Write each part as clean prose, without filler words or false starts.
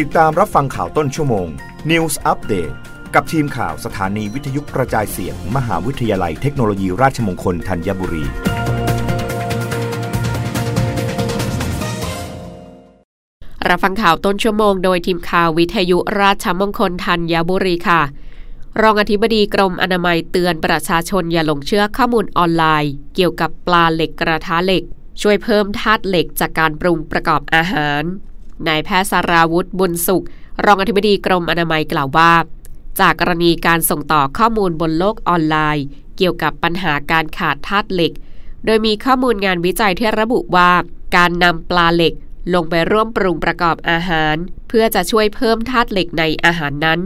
ติดตามรับฟังข่าวต้นชั่วโมง News Update กับทีมข่าวสถานีวิทยุกระจายเสียง มหาวิทยาลัยเทคโนโลยีราชมงคลธัญบุรีรับฟังข่าวต้นชั่วโมงโดยทีมข่าววิทยุราชมงคลธัญบุรีค่ะรองอธิบดีกรมอนามัยเตือนประชาชนอย่าหลงเชื่อข้อมูลออนไลน์เกี่ยวกับปลาเหล็กกระทะเหล็กช่วยเพิ่มธาตุเหล็กจากการปรุงประกอบอาหารนายแพทย์สราวุธบุญสุขรองอธิบดีกรมอนามัยกล่าวว่าจากกรณีการส่งต่อข้อมูลบนโลกออนไลน์เกี่ยวกับปัญหาการขาดธาตุเหล็กโดยมีข้อมูลงานวิจัยที่ระบุว่าการนำปลาเหล็กลงไปร่วมปรุงประกอบอาหารเพื่อจะช่วยเพิ่มธาตุเหล็กในอาหารนั้น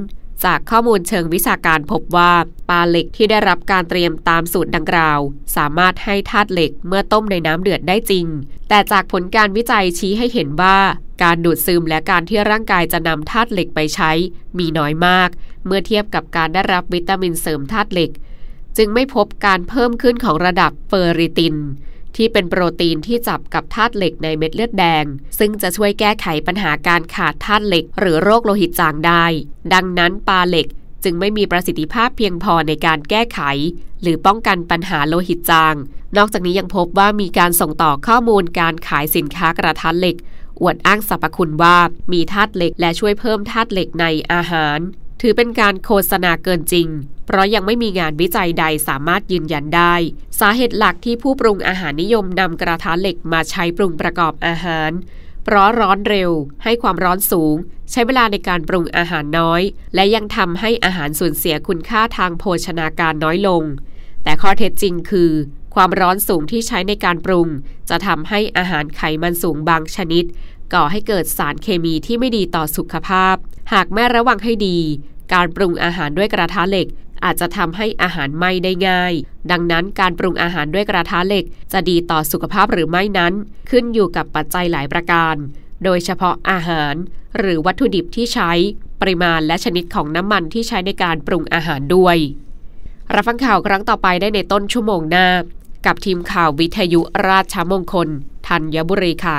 จากข้อมูลเชิงวิชาการพบว่าปลาเหล็กที่ได้รับการเตรียมตามสูตรดังกล่าวสามารถให้ธาตุเหล็กเมื่อต้มในน้ำเดือดได้จริงแต่จากผลการวิจัยชี้ให้เห็นว่าการดูดซึมและการที่ร่างกายจะนำธาตุเหล็กไปใช้มีน้อยมากเมื่อเทียบกับการได้รับวิตามินเสริมธาตุเหล็กจึงไม่พบการเพิ่มขึ้นของระดับเฟอริตินที่เป็นโปรตีนที่จับกับธาตุเหล็กในเม็ดเลือดแดงซึ่งจะช่วยแก้ไขปัญหาการขาดธาตุเหล็กหรือโรคโลหิตจางได้ดังนั้นปลาเหล็กจึงไม่มีประสิทธิภาพเพียงพอในการแก้ไขหรือป้องกันปัญหาโลหิตจางนอกจากนี้ยังพบว่ามีการส่งต่อข้อมูลการขายสินค้ากระทะเหล็กอวดอ้างสรรพคุณว่ามีธาตุเหล็กและช่วยเพิ่มธาตุเหล็กในอาหารถือเป็นการโฆษณาเกินจริงเพราะยังไม่มีงานวิจัยใดสามารถยืนยันได้สาเหตุหลักที่ผู้ปรุงอาหารนิยมนำกระทะเหล็กมาใช้ปรุงประกอบอาหารเพราะร้อนเร็วให้ความร้อนสูงใช้เวลาในการปรุงอาหารน้อยและยังทำให้อาหารสูญเสียคุณค่าทางโภชนาการน้อยลงแต่ข้อเท็จจริงคือความร้อนสูงที่ใช้ในการปรุงจะทำให้อาหารไขมันสูงบางชนิดก่อให้เกิดสารเคมีที่ไม่ดีต่อสุขภาพหากไม่ระวังให้ดีการปรุงอาหารด้วยกระทะเหล็กอาจจะทำให้อาหารไหม้ได้ง่ายดังนั้นการปรุงอาหารด้วยกระทะเหล็กจะดีต่อสุขภาพหรือไม่นั้นขึ้นอยู่กับปัจจัยหลายประการโดยเฉพาะอาหารหรือวัตถุดิบที่ใช้ปริมาณและชนิดของน้ำมันที่ใช้ในการปรุงอาหารด้วยรับฟังข่าวครั้งต่อไปได้ในต้นชั่วโมงหน้ากับทีมข่าววิทยุราชมงคลธัญบุรีค่ะ